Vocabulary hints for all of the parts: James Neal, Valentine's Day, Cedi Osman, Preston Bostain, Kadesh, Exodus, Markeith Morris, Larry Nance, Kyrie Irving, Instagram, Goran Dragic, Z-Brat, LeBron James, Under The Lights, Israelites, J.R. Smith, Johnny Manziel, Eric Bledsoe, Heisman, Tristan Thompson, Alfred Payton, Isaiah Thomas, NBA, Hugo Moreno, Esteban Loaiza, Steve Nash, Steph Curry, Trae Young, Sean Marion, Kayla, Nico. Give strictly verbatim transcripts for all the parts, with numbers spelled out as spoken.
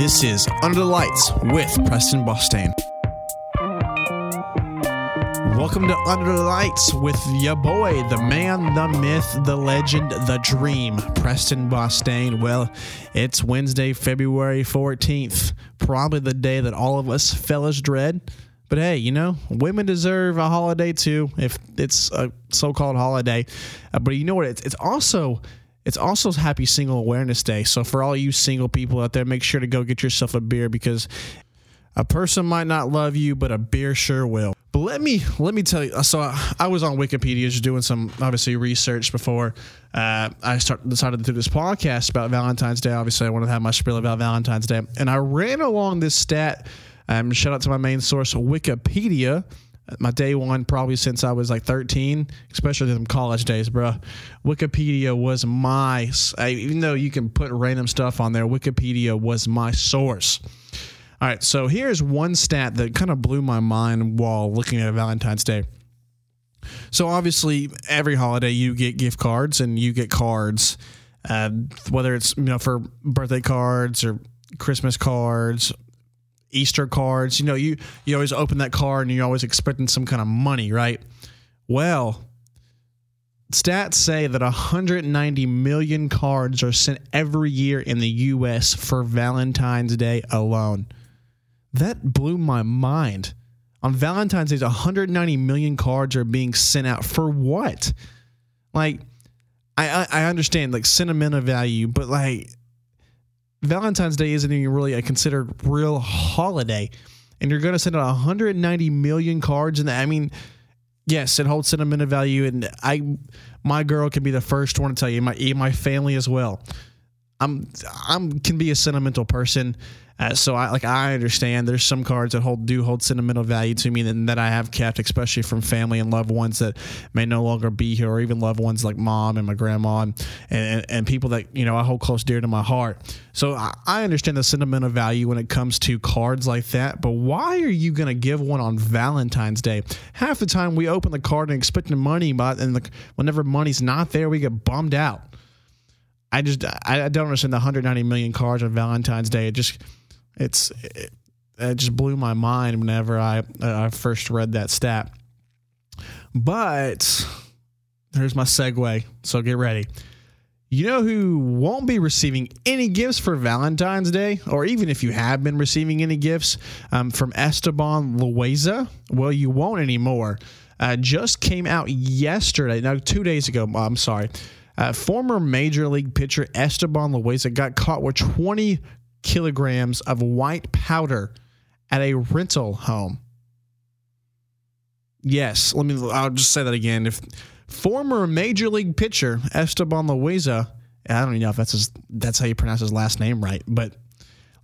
This is Under the Lights with Preston Bostain. Welcome to Under the Lights with your boy, the man, the myth, the legend, the dream, Preston Bostain. Well, it's Wednesday, February fourteenth, probably the day that all of us fellas dread. But hey, you know, women deserve a holiday too, if it's a so-called holiday. Uh, but you know what? It's, it's also... It's also Happy Single Awareness Day. So for all you single people out there, make sure to go get yourself a beer, because a person might not love you, but a beer sure will. But let me let me tell you. So I was on Wikipedia just doing some, obviously, research before uh, I start, decided to do this podcast about Valentine's Day. Obviously, I wanted to have my spiel about Valentine's Day. And I ran along this stat. Um, shout out to my main source, Wikipedia. My day one, probably since I was like thirteen, especially them college days, bro. Wikipedia was my, even though you can put random stuff on there, Wikipedia was my source. All right, so here's one stat that kind of blew my mind while looking at Valentine's Day. So obviously, every holiday you get gift cards and you get cards, uh, whether it's, you know, for birthday cards or Christmas cards, Easter cards, you know, you, you always open that card and you're always expecting some kind of money, right? Well, stats say that one hundred ninety million cards are sent every year in the U S for Valentine's Day alone. That blew my mind. On Valentine's Day, one hundred ninety million cards are being sent out for what? Like, I, I understand, like, sentimental value, but like, Valentine's Day isn't even really a considered real holiday, and you're going to send out one hundred ninety million cards. And I mean, yes, it holds sentimental value, and I, my girl can be the first one to tell you, my my family as well. I'm I'm can be a sentimental person, uh, so I like I understand. There's some cards that hold do hold sentimental value to me, and that I have kept, especially from family and loved ones that may no longer be here, or even loved ones like mom and my grandma, and and, and people that, you know, I hold close dear to my heart. So I, I understand the sentimental value when it comes to cards like that. But why are you gonna give one on Valentine's Day? Half the time we open the card and expecting money, but and the, whenever money's not there, we get bummed out. I just I don't understand the one hundred ninety million cards on Valentine's Day. It just it's it, it just blew my mind whenever I uh, I first read that stat. But there's my segue. So get ready. You know who won't be receiving any gifts for Valentine's Day, or even if you have been receiving any gifts um, from Esteban Loaiza? Well, you won't anymore. Uh, just came out yesterday. No, two days ago. I'm sorry. Uh, former Major League pitcher Esteban Loaiza got caught with twenty kilograms of white powder at a rental home. Yes, let me. I'll just say that again. If former Major League pitcher Esteban Loaiza, I don't even know if that's his, that's how you pronounce his last name right, but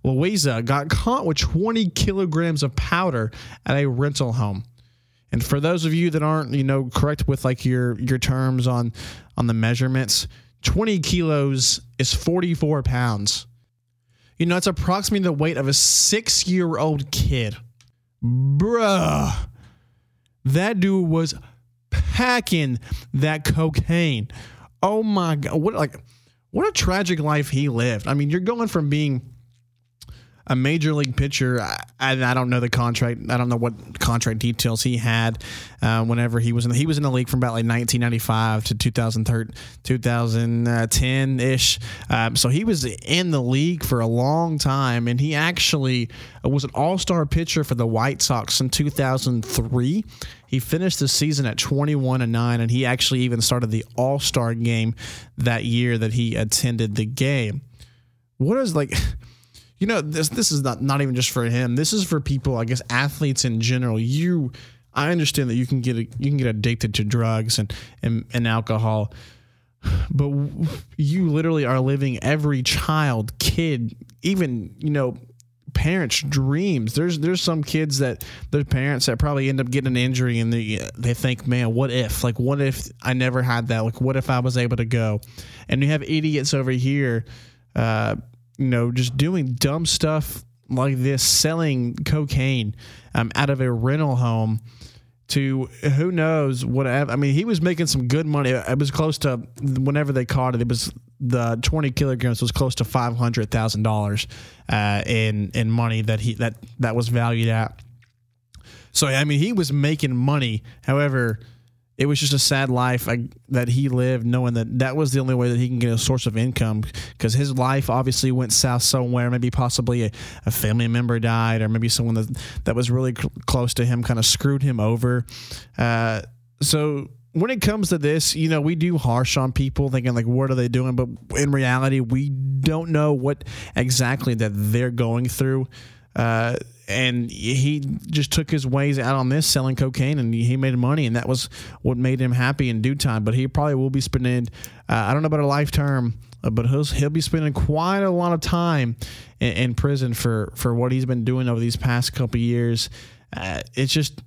Loaiza got caught with twenty kilograms of powder at a rental home. And for those of you that aren't, you know, correct with like your your terms on on the measurements, twenty kilos is forty-four pounds. You know, it's approximately the weight of a six-year-old kid. Bruh. That dude was packing that cocaine. Oh my God. What like what a tragic life he lived. I mean, you're going from being a major league pitcher, I, I don't know the contract. I don't know what contract details he had. Uh, whenever he was in, the, he was in the league from about like nineteen ninety-five to two thousand ten ish. Um, so he was in the league for a long time, and he actually was an all-star pitcher for the White Sox in two thousand three. He finished the season at twenty-one and nine, and he actually even started the all-star game that year that he attended the game. What is like? You know, this this is not, not even just for him. This is for people, I guess, athletes in general. You, I understand that you can get you can get addicted to drugs and, and, and alcohol, but you literally are living every child, kid, even, you know, parents' dreams. There's there's some kids that their parents that probably end up getting an injury and they they think, man, what if? Like, what if I never had that? Like, what if I was able to go? And you have idiots over here. Uh, You know, just doing dumb stuff like this, selling cocaine um, out of a rental home to who knows what. I mean, he was making some good money. It was close to, whenever they caught it, it was the twenty kilograms was close to five hundred thousand dollars uh, in in money that he that that was valued at. So I mean, he was making money. However, it was just a sad life I, that he lived, knowing that that was the only way that he can get a source of income, because his life obviously went south somewhere. Maybe possibly a, a family member died, or maybe someone that, that was really cl- close to him kind of screwed him over. Uh, so when it comes to this, you know, we do harsh on people thinking like, what are they doing? But in reality, we don't know what exactly that they're going through. Uh, and he just took his ways out on this, selling cocaine, and he made money, and that was what made him happy in due time. But he probably will be spending, uh, I don't know about a life term, uh, but he'll, he'll be spending quite a lot of time in, in prison for, for what he's been doing over these past couple years. Uh, it's just,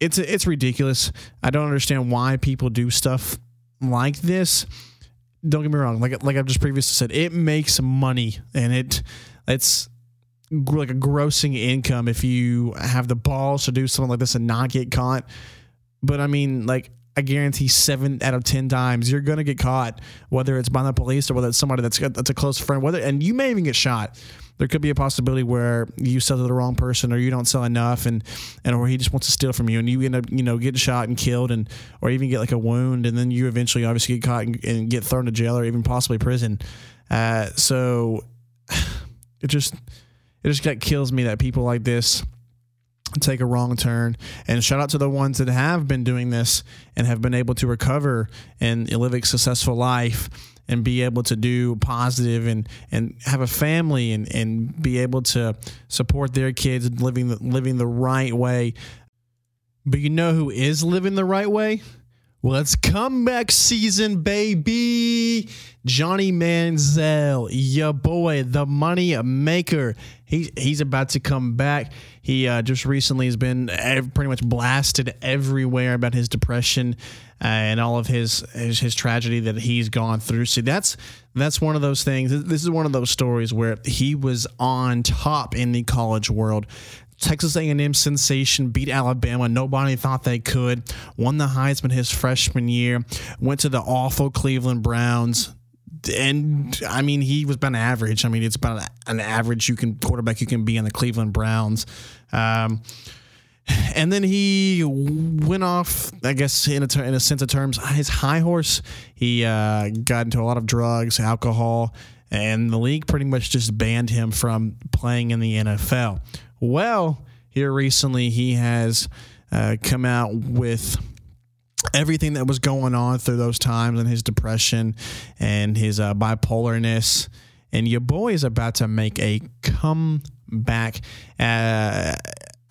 it's, it's ridiculous. I don't understand why people do stuff like this. Don't get me wrong. Like, like I've just previously said, it makes money, and it, it's, like a grossing income if you have the balls to do something like this and not get caught. But I mean, like, I guarantee seven out of ten times you're going to get caught, whether it's by the police or whether it's somebody that's that's a close friend, whether, and you may even get shot. There could be a possibility where you sell to the wrong person, or you don't sell enough, and, and or he just wants to steal from you, and you end up, you know, getting shot and killed, and or even get like a wound, and then you eventually obviously get caught and, and get thrown to jail or even possibly prison. Uh, so it just... It just got, kills me that people like this take a wrong turn. And shout out to the ones that have been doing this and have been able to recover and live a successful life and be able to do positive and, and have a family and, and be able to support their kids living the, living the right way. But you know who is living the right way? Well, it's comeback season, baby. Johnny Manziel, your boy, the money maker. He, he's about to come back. He uh, just recently has been ev- pretty much blasted everywhere about his depression uh, and all of his, his his tragedy that he's gone through. See, that's that's one of those things. This is one of those stories where he was on top in the college world. Texas A and M sensation, beat Alabama. Nobody thought they could. Won the Heisman his freshman year. Went to the awful Cleveland Browns. And, I mean, he was about average. I mean, it's about an average you can quarterback you can be in the Cleveland Browns. Um, and then he went off, I guess, in a, ter- in a sense of terms, his high horse. He uh, got into a lot of drugs, alcohol, and the league pretty much just banned him from playing in the N F L. Well, here recently he has uh, come out with everything that was going on through those times and his depression and his uh, bipolarness. And your boy is about to make a comeback. Uh,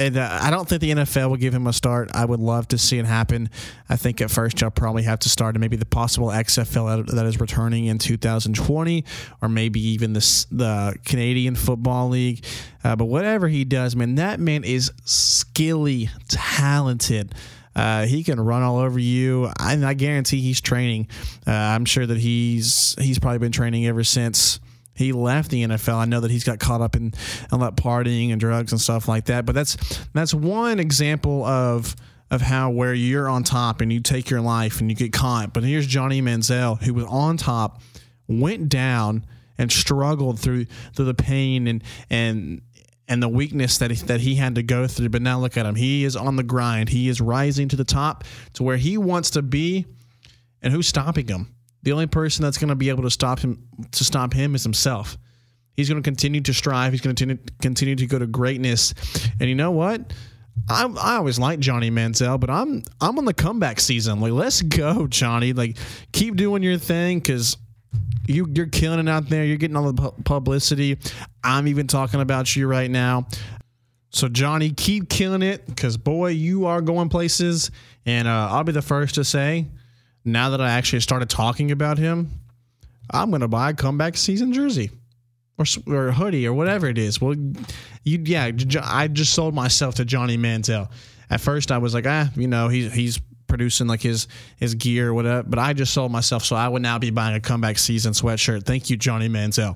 and uh, I don't think the N F L will give him a start. I would love to see it happen. I think at first you'll probably have to start in maybe the possible X F L that is returning in two thousand twenty, or maybe even the, the Canadian Football League. Uh, but whatever he does, man, that man is skilly, talented. Uh, he can run all over you. I, I guarantee he's training. Uh, I'm sure that he's he's probably been training ever since he left the N F L. I know that he's got caught up in a lot partying and drugs and stuff like that. But that's that's one example of of how where you're on top and you take your life and you get caught. But here's Johnny Manziel, who was on top, went down, and struggled through through the pain and and. and the weakness that he, that he had to go through. But now look at him. He is on the grind. He is rising to the top, to where he wants to be. And who's stopping him? The only person that's going to be able to stop him to stop him is himself. He's going to continue to strive. He's going to continue to go to greatness. And you know what? I I always liked Johnny Manziel, but I'm I'm on the comeback season. Like, let's go, Johnny. Like, keep doing your thing, because You, you're killing it out there. You're getting all the publicity. I'm even talking about you right now. So, Johnny, keep killing it, because, boy, you are going places. And uh, I'll be the first to say, now that I actually started talking about him, I'm going to buy a comeback season jersey or, or hoodie or whatever it is. Well, you, yeah, I just sold myself to Johnny Manziel. At first, I was like, ah, you know, he's he's. producing like his his gear or whatever, but I just sold myself, so I would now be buying a comeback season sweatshirt. Thank you, Johnny Manziel.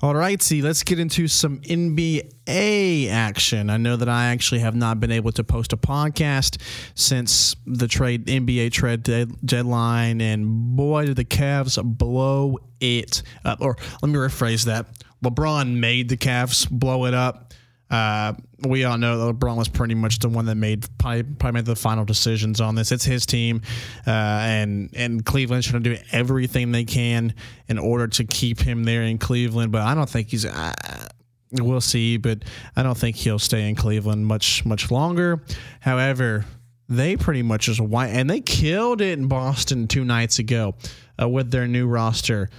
All right, see, let's get into some N B A action. I know that I actually have not been able to post a podcast since the trade N B A trade deadline, and boy, did the Cavs blow it up. Or let me rephrase that. LeBron made the Cavs blow it up. Uh, we all know that LeBron was pretty much the one that made probably, probably made the final decisions on this. It's his team, uh, and and Cleveland's trying to do everything they can in order to keep him there in Cleveland. But I don't think he's. Uh, we'll see, but I don't think he'll stay in Cleveland much much longer. However, they pretty much just won, and they killed it in Boston two nights ago uh, with their new roster.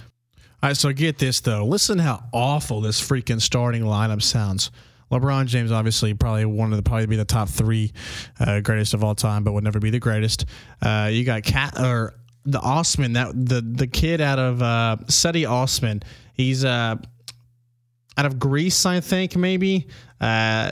All right, so get this though. Listen how awful this freaking starting lineup sounds. LeBron James, obviously, probably one of the probably be the top three uh, greatest of all time, but would never be the greatest. Uh, you got Cat or the Osman, that the the kid out of uh, Cedi Osman. He's uh, out of Greece, I think, maybe. Uh,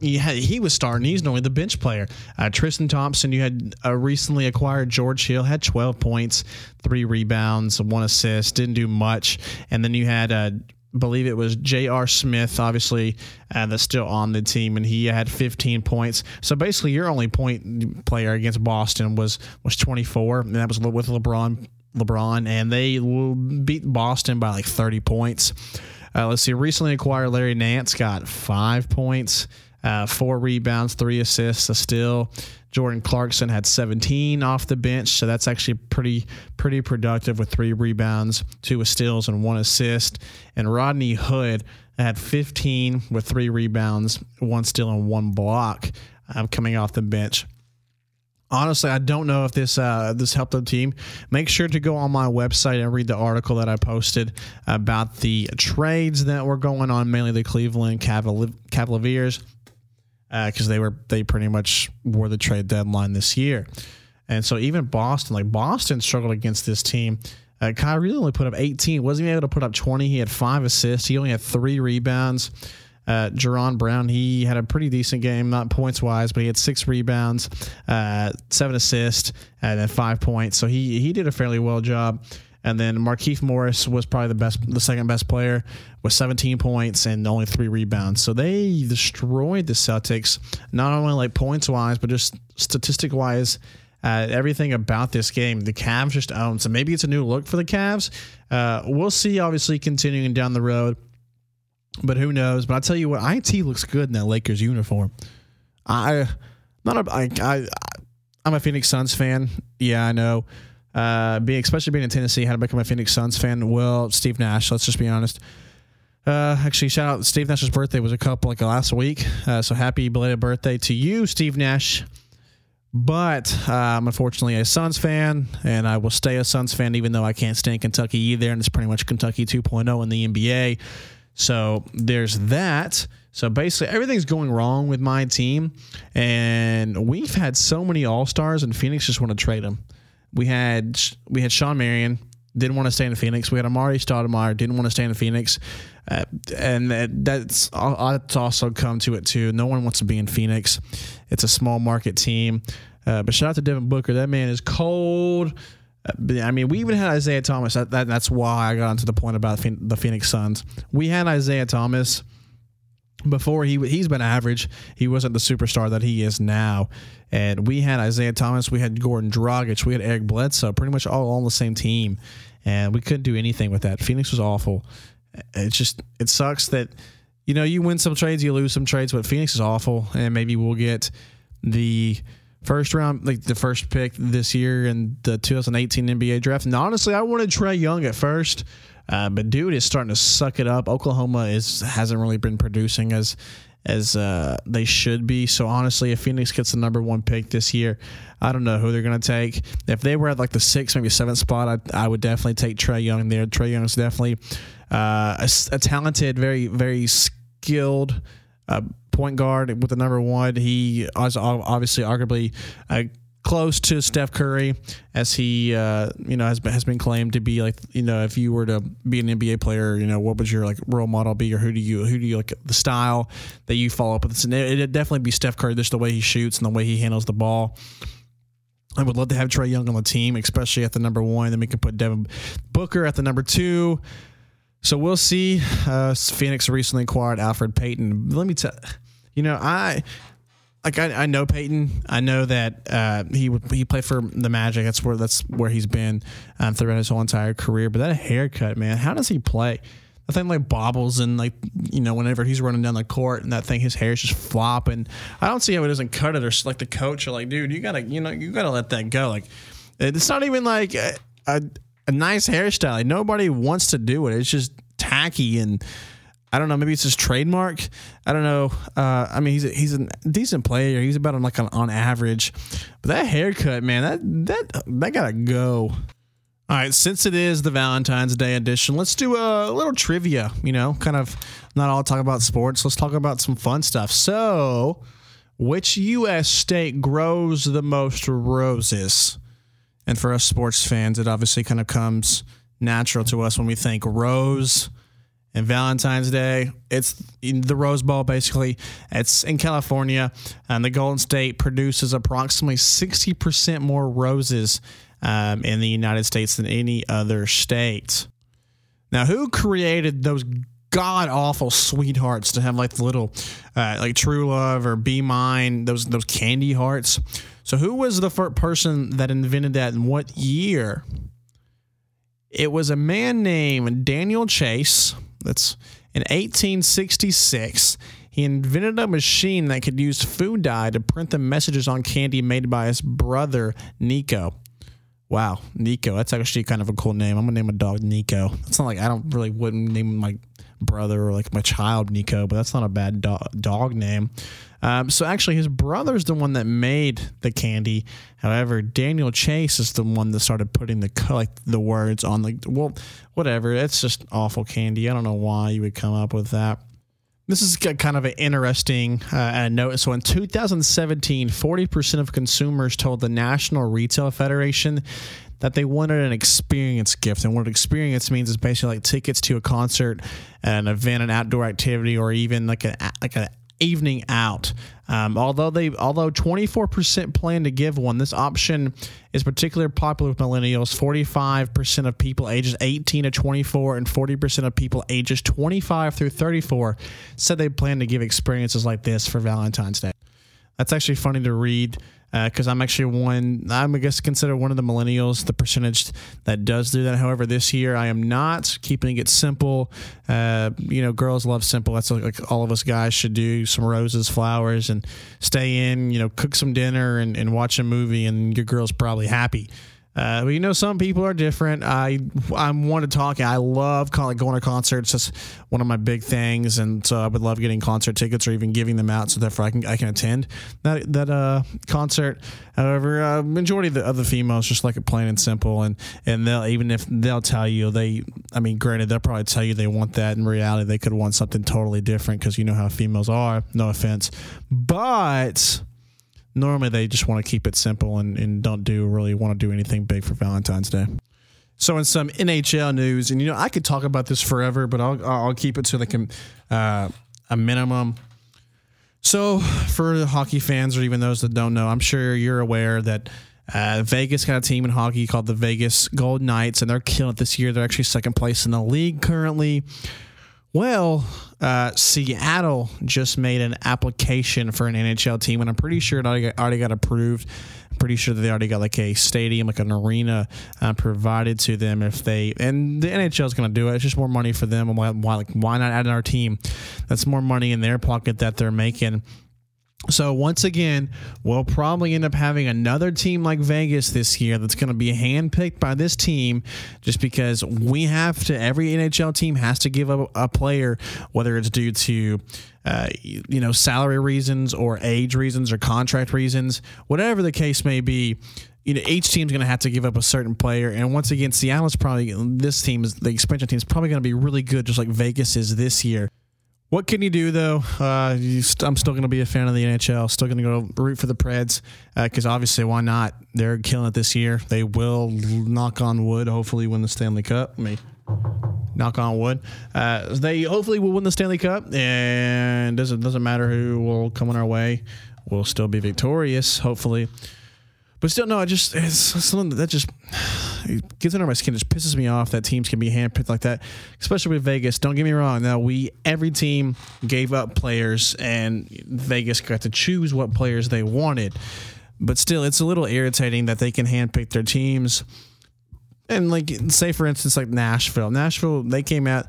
he, had, he was starting. He's only the bench player. Uh, Tristan Thompson, you had uh, recently acquired George Hill, had twelve points, three rebounds, one assist, didn't do much, and then you had. Uh, believe it was J R. Smith, obviously, uh, that's still on the team, and he had fifteen points. So basically, your only point player against Boston was was twenty-four, and that was with LeBron, LeBron, and they beat Boston by like thirty points. Uh, let's see, recently acquired Larry Nance got five points, uh, four rebounds, three assists, so still. Jordan Clarkson had seventeen off the bench, so that's actually pretty pretty productive with three rebounds, two steals, and one assist. And Rodney Hood had fifteen with three rebounds, one steal, and one block um, coming off the bench. Honestly, I don't know if this uh, this helped the team. Make sure to go on my website and read the article that I posted about the trades that were going on, mainly the Cleveland Cavali- Cavaliers. Because uh, they were they pretty much were the trade deadline this year. And so even Boston, like Boston struggled against this team. Uh, Kyrie only put up eighteen. Wasn't even able to put up twenty. He had five assists. He only had three rebounds. Uh, Jaron Brown, he had a pretty decent game, not points-wise, but he had six rebounds, uh, seven assists, and then five points. So he he did a fairly well job. And then Markeith Morris was probably the best, the second best player with seventeen points and only three rebounds. So they destroyed the Celtics, not only like points wise, but just statistic wise, uh, everything about this game. The Cavs just owned. So maybe it's a new look for the Cavs. Uh, we'll see, obviously, continuing down the road. But who knows? But I'll tell you what, I T looks good in that Lakers uniform. I, not a, I, I, I'm a Phoenix Suns fan. Yeah, I know. Uh, being, especially being in Tennessee, how to become a Phoenix Suns fan. Well, Steve Nash, let's just be honest. Uh, actually, shout out Steve Nash's birthday was a couple like last week. Uh, so happy belated birthday to you, Steve Nash. But uh, I'm unfortunately a Suns fan, and I will stay a Suns fan even though I can't stand Kentucky either. And it's pretty much Kentucky two point oh in the N B A. So there's that. So basically, everything's going wrong with my team. And we've had so many All-Stars, and Phoenix just want to trade them. We had we had Sean Marion, didn't want to stay in Phoenix. We had Amar'e Stoudemire, didn't want to stay in Phoenix. Uh, and that, that's, that's also come to it, too. No one wants to be in Phoenix. It's a small market team. Uh, but shout out to Devin Booker. That man is cold. Uh, I mean, we even had Isaiah Thomas. That, that, that's why I got onto the point about the Phoenix Suns. We had Isaiah Thomas. Before he he's been average, he wasn't the superstar that he is now. And we had Isaiah Thomas, we had Goran Dragic, we had Eric Bledsoe, pretty much all on the same team, and we couldn't do anything with that. Phoenix was awful. It's just it sucks that you know you win some trades, you lose some trades, but Phoenix is awful. And maybe we'll get the first round, like the first pick this year in the two thousand eighteen N B A draft. And honestly, I wanted Trae Young at first. Uh, but dude is starting to suck it up. Oklahoma is hasn't really been producing as as uh, they should be. So honestly, if Phoenix gets the number one pick this year, I don't know who they're gonna take. If they were at like the sixth, maybe seventh spot, I I would definitely take Trae Young there. Trae Young's definitely uh, a, a talented, very very skilled uh, point guard with the number one. He is obviously arguably a close to Steph Curry, as he, uh, you know, has been, has been claimed to be like, you know, if you were to be an N B A player, you know, what would your like role model be, or who do you who do you like the style that you follow up with? And it'd definitely be Steph Curry, just the way he shoots and the way he handles the ball. I would love to have Trae Young on the team, especially at the number one. Then we can put Devin Booker at the number two. So we'll see. Uh, Phoenix recently acquired Alfred Payton. Let me tell you know, I like I, I know Payton. I know that uh, he he played for the Magic. That's where that's where he's been um, throughout his whole entire career. But that haircut, man, how does he play? That thing like bobbles and like you know whenever he's running down the court and that thing his hair is just flopping. I don't see how he doesn't cut it or like the coach or like dude you gotta you know you gotta let that go. Like it's not even like a, a, a nice hairstyle. Like, nobody wants to do it. It's just tacky and I don't know. Maybe it's his trademark. I don't know. Uh, I mean, he's a, he's a decent player. He's about on like on, on average, but that haircut, man, that that that gotta go. All right, since it is the Valentine's Day edition, let's do a little trivia, you know, kind of not all talk about sports. Let's talk about some fun stuff. So, which U S state grows the most roses? And for us sports fans, it obviously kind of comes natural to us when we think rose and Valentine's Day. It's in the Rose Bowl, basically. It's in California, and the Golden State produces approximately sixty percent more roses Um, in the United States than any other state. Now, who created those god awful sweethearts to have like the little, uh, like True Love or Be Mine, those those candy hearts? So, who was the first person that invented that, and what year? It was a man named Daniel Chase. That's in eighteen sixty-six. He invented a machine that could use food dye to print the messages on candy made by his brother Nico. Wow, Nico. That's actually kind of a cool name. I'm going to name a dog Nico. It's not like I don't really wouldn't name my brother or like my child Nico, but that's not a bad do- dog name. Um, so actually his brother's the one that made the candy. However, Daniel Chase is the one that started putting the like the words on like, well, whatever. It's just awful candy. I don't know why you would come up with that. This is kind of an interesting uh, note. So in two thousand seventeen, forty percent of consumers told the National Retail Federation that they wanted an experience gift. And what experience means is basically like tickets to a concert, an event, an outdoor activity, or even like an like an evening out. Um, although they although twenty-four percent plan to give one, this option is particularly popular with millennials. forty-five percent of people ages eighteen to twenty-four and forty percent of people ages twenty-five through thirty-four said they plan to give experiences like this for Valentine's Day. That's actually funny to read because uh, I'm actually one, I'm I guess considered one of the millennials, the percentage that does do that. However, this year I am not keeping it simple. Uh, you know, girls love simple. That's like, like all of us guys should do: some roses, flowers, and stay in, you know, cook some dinner and, and watch a movie, and your girl's probably happy. Uh, but you know, some people are different. I I'm one to talk. I love going to concerts. That's one of my big things, and so I would love getting concert tickets or even giving them out, so therefore I can I can attend that that uh, concert. However, uh, majority of the other females just like it plain and simple, and and they'll even if they'll tell you they. I mean, granted, they'll probably tell you they want that. In reality, they could want something totally different because you know how females are. No offense, but. Normally, they just want to keep it simple and, and don't do really want to do anything big for Valentine's Day. So in some N H L news, and, you know, I could talk about this forever, but I'll I'll keep it to like a, uh, a minimum. So for the hockey fans or even those that don't know, I'm sure you're aware that uh, Vegas got a team in hockey called the Vegas Golden Knights, and they're killing it this year. They're actually second place in the league currently. Well, uh, Seattle just made an application for an N H L team, and I'm pretty sure it already got, already got approved. I'm pretty sure that they already got like a stadium, like an arena uh, provided to them if they – and the N H L is going to do it. It's just more money for them. Why, why, like, why not add in our team? That's more money in their pocket that they're making. So, once again, we'll probably end up having another team like Vegas this year that's going to be handpicked by this team just because we have to, every N H L team has to give up a, a player, whether it's due to, uh, you know, salary reasons or age reasons or contract reasons, whatever the case may be. You know, each team's going to have to give up a certain player. And once again, Seattle's probably, this team, is the expansion team is probably going to be really good, just like Vegas is this year. What can you do, though? Uh, you st- I'm still going to be a fan of the N H L. Still going to go root for the Preds because uh, obviously, why not? They're killing it this year. They will, knock on wood, hopefully win the Stanley Cup. I mean, knock on wood. Uh, they hopefully will win the Stanley Cup, and it doesn't, doesn't matter who will come on our way. We'll still be victorious, hopefully. But still, no, I just, it's something that just... it gets under my skin. It just pisses me off that teams can be handpicked like that, especially with Vegas. Don't get me wrong. Now, we every team gave up players, and Vegas got to choose what players they wanted. But still, it's a little irritating that they can handpick their teams. And, like, say, for instance, like Nashville. Nashville, they came out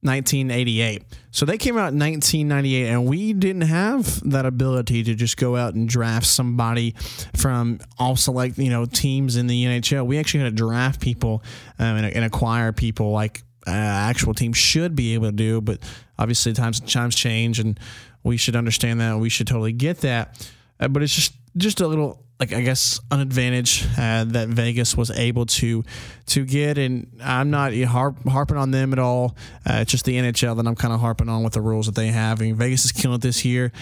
nineteen eighty-eight. So they came out in nineteen ninety-eight, and we didn't have that ability to just go out and draft somebody from all select, you know, teams in the N H L. We actually had to draft people um, and, and acquire people like uh, actual teams should be able to do. But obviously, times times change, and we should understand that. And we should totally get that. Uh, but it's just just a little, like, I guess, an advantage uh, that Vegas was able to to get. And I'm not harp, harping on them at all. Uh, it's just the N H L that I'm kind of harping on with the rules that they have. I mean, Vegas is killing it this year.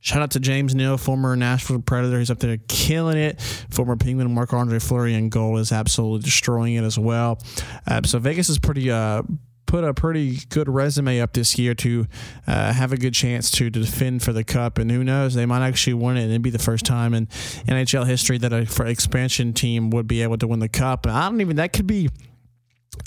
Shout out to James Neal, former Nashville Predator. He's up there killing it. Former Penguin Marc-Andre Fleury in goal is absolutely destroying it as well. Uh, so Vegas is pretty uh, put a pretty good resume up this year to uh, have a good chance to, to defend for the cup. And who knows, they might actually win it, and it'd be the first time in N H L history that a for expansion team would be able to win the cup. And I don't even, that could be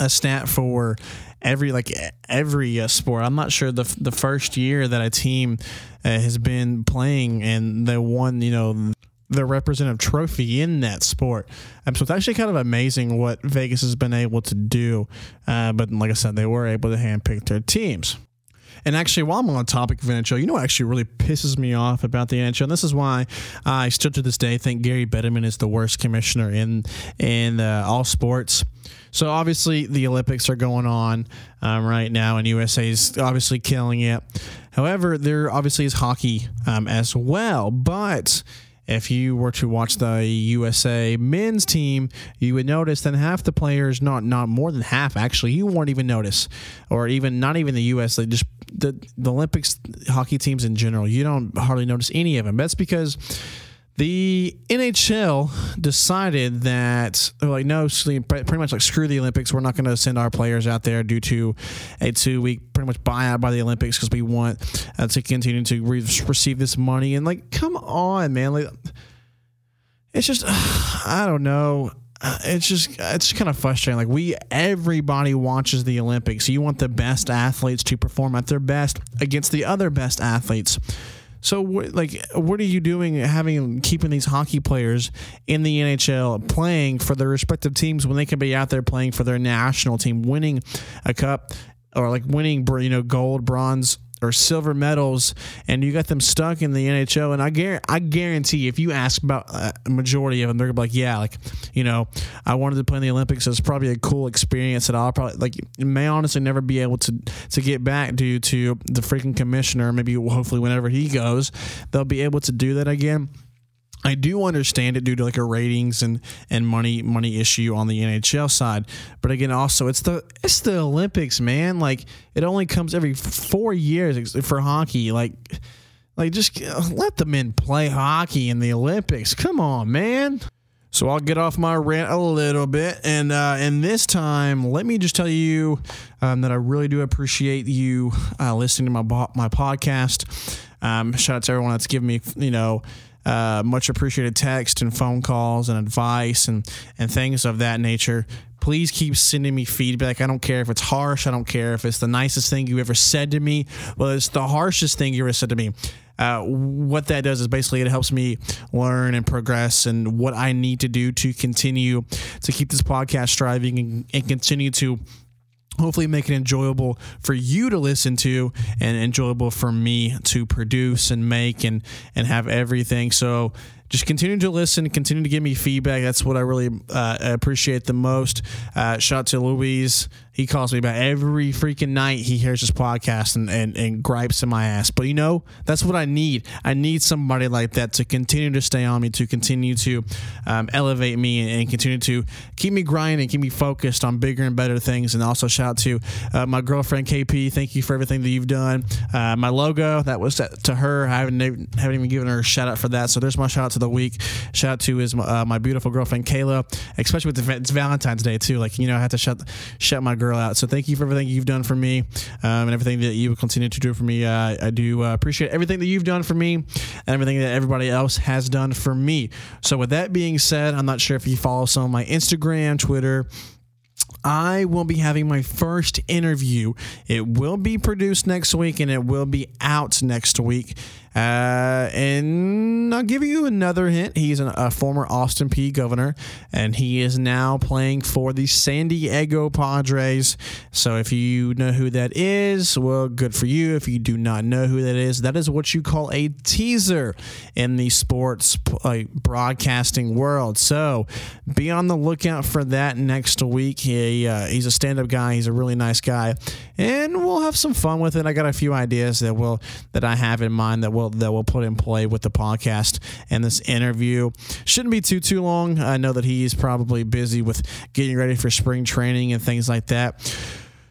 a stat for every, like every uh, sport. I'm not sure the the first year that a team uh, has been playing and they won, you know, the representative trophy in that sport. Um, so it's actually kind of amazing what Vegas has been able to do. Uh, but like I said, they were able to handpick their teams. And actually, while I'm on the topic of N H L, you know what actually really pisses me off about the N H L? And this is why I still to this day think Gary Bettman is the worst commissioner in in uh, all sports. So obviously, the Olympics are going on um, right now, and U S A is obviously killing it. However, there obviously is hockey um, as well, but if you were to watch the U S A men's team, you would notice that half the players, not not more than half, actually, you won't even notice, or even not even the U S A, just the, the Olympics hockey teams in general, you don't hardly notice any of them. That's because the N H L decided that, like, no, pretty much like screw the Olympics. We're not going to send our players out there due to a two-week pretty much buyout by the Olympics because we want uh, to continue to re- receive this money. And, like, come on, man. Like, it's just, uh, I don't know. It's just it's kind of frustrating. Like, we, everybody watches the Olympics. You want the best athletes to perform at their best against the other best athletes. So, like, what are you doing having keeping these hockey players in the N H L playing for their respective teams when they can be out there playing for their national team, winning a cup or, like, winning, you know, gold, bronze, or silver medals, and you got them stuck in the N H L? And I guarantee, I guarantee if you ask about a majority of them, they're going to be like, yeah, like, you know, I wanted to play in the Olympics. It's probably a cool experience that I'll probably, like, may honestly never be able to, to get back due to the freaking commissioner. Maybe hopefully whenever he goes, they'll be able to do that again. I do understand it due to, like, a ratings and, and money money issue on the N H L side, but again, also it's the it's the Olympics, man. Like, it only comes every four years for hockey. Like, like just let the men play hockey in the Olympics. Come on, man. So I'll get off my rant a little bit, and uh, and this time, let me just tell you um, that I really do appreciate you uh, listening to my bo- my podcast. Um, shout out to everyone that's given me, you know, Uh, much appreciated text and phone calls and advice and, and things of that nature. Please keep sending me feedback. I don't care if it's harsh. I don't care if it's the nicest thing you ever said to me. Well, it's the harshest thing you ever said to me. Uh, what that does is basically it helps me learn and progress and what I need to do to continue to keep this podcast striving and, and continue to hopefully make it enjoyable for you to listen to and enjoyable for me to produce and make and, and have everything. So just continue to listen, continue to give me feedback. That's what I really uh, appreciate the most. Uh, shout out to Luis. He calls me about every freaking night he hears this podcast and, and, and gripes in my ass. But, you know, that's what I need. I need somebody like that to continue to stay on me, to continue to um, elevate me and, and continue to keep me grinding, keep me focused on bigger and better things. And also shout out to uh, my girlfriend, K P. Thank you for everything that you've done. Uh, my logo, that was to her. I haven't, haven't even given her a shout out for that. So there's my shout out to of the week. Shout out to his, uh, my beautiful girlfriend, Kayla, especially with the, it's Valentine's Day too. Like, you know, I had to shut, shut my girl out. So thank you for everything you've done for me, um, and everything that you will continue to do for me. Uh, I do uh, appreciate everything that you've done for me and everything that everybody else has done for me. So with that being said, I'm not sure if you follow some of my Instagram, Twitter, I will be having my first interview. It will be produced next week and it will be out next week. Uh, and I'll give you another hint. He's an, a former Austin Peay governor, and he is now playing for the San Diego Padres. So if you know who that is, well, good for you. If you do not know who that is, that is what you call a teaser in the sports uh, broadcasting world. So be on the lookout for that next week. He, uh, he's a stand-up guy. He's a really nice guy, and we'll have some fun with it. I got a few ideas that will that I have in mind that will that we'll put in play with the podcast and this interview. Shouldn't be too, too long. I know that he's probably busy with getting ready for spring training and things like that.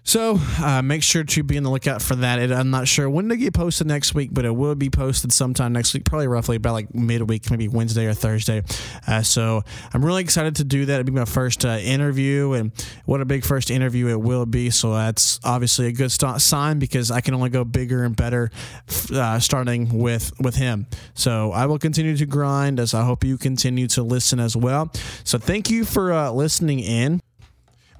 So uh, make sure to be on the lookout for that. It, I'm not sure when to get posted next week, but it will be posted sometime next week, probably roughly about like midweek, maybe Wednesday or Thursday. Uh, so I'm really excited to do that. It'll be my first uh, interview, and what a big first interview it will be. So that's obviously a good st- sign because I can only go bigger and better uh, starting with, with him. So I will continue to grind, as I hope you continue to listen as well. So thank you for uh, listening in.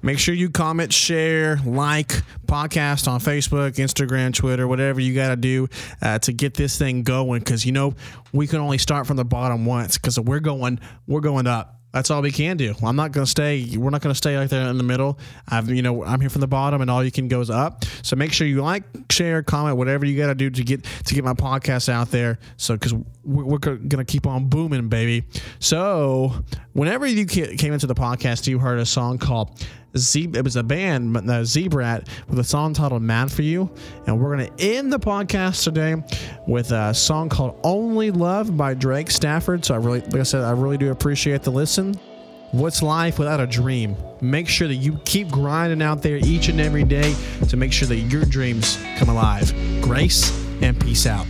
Make sure you comment, share, like, podcast on Facebook, Instagram, Twitter, whatever you got to do uh, to get this thing going. Because, you know, we can only start from the bottom once because we're going we're going up. That's all we can do. I'm not going to stay. We're not going to stay like that in the middle. I've, you know, I'm here from the bottom, and all you can go is up. So make sure you like, share, comment, whatever you got to do to get to get my podcast out there. So because we're, we're going to keep on booming, baby. So whenever you came into the podcast, you heard a song called Z. It was a band, uh, Z-Brat, with a song titled "Mad for You," and we're gonna end the podcast today with a song called "Only Love" by Drake Stafford. So I really, like I said, I really do appreciate the listen. What's life without a dream? Make sure that you keep grinding out there each and every day to make sure that your dreams come alive. Grace and peace out.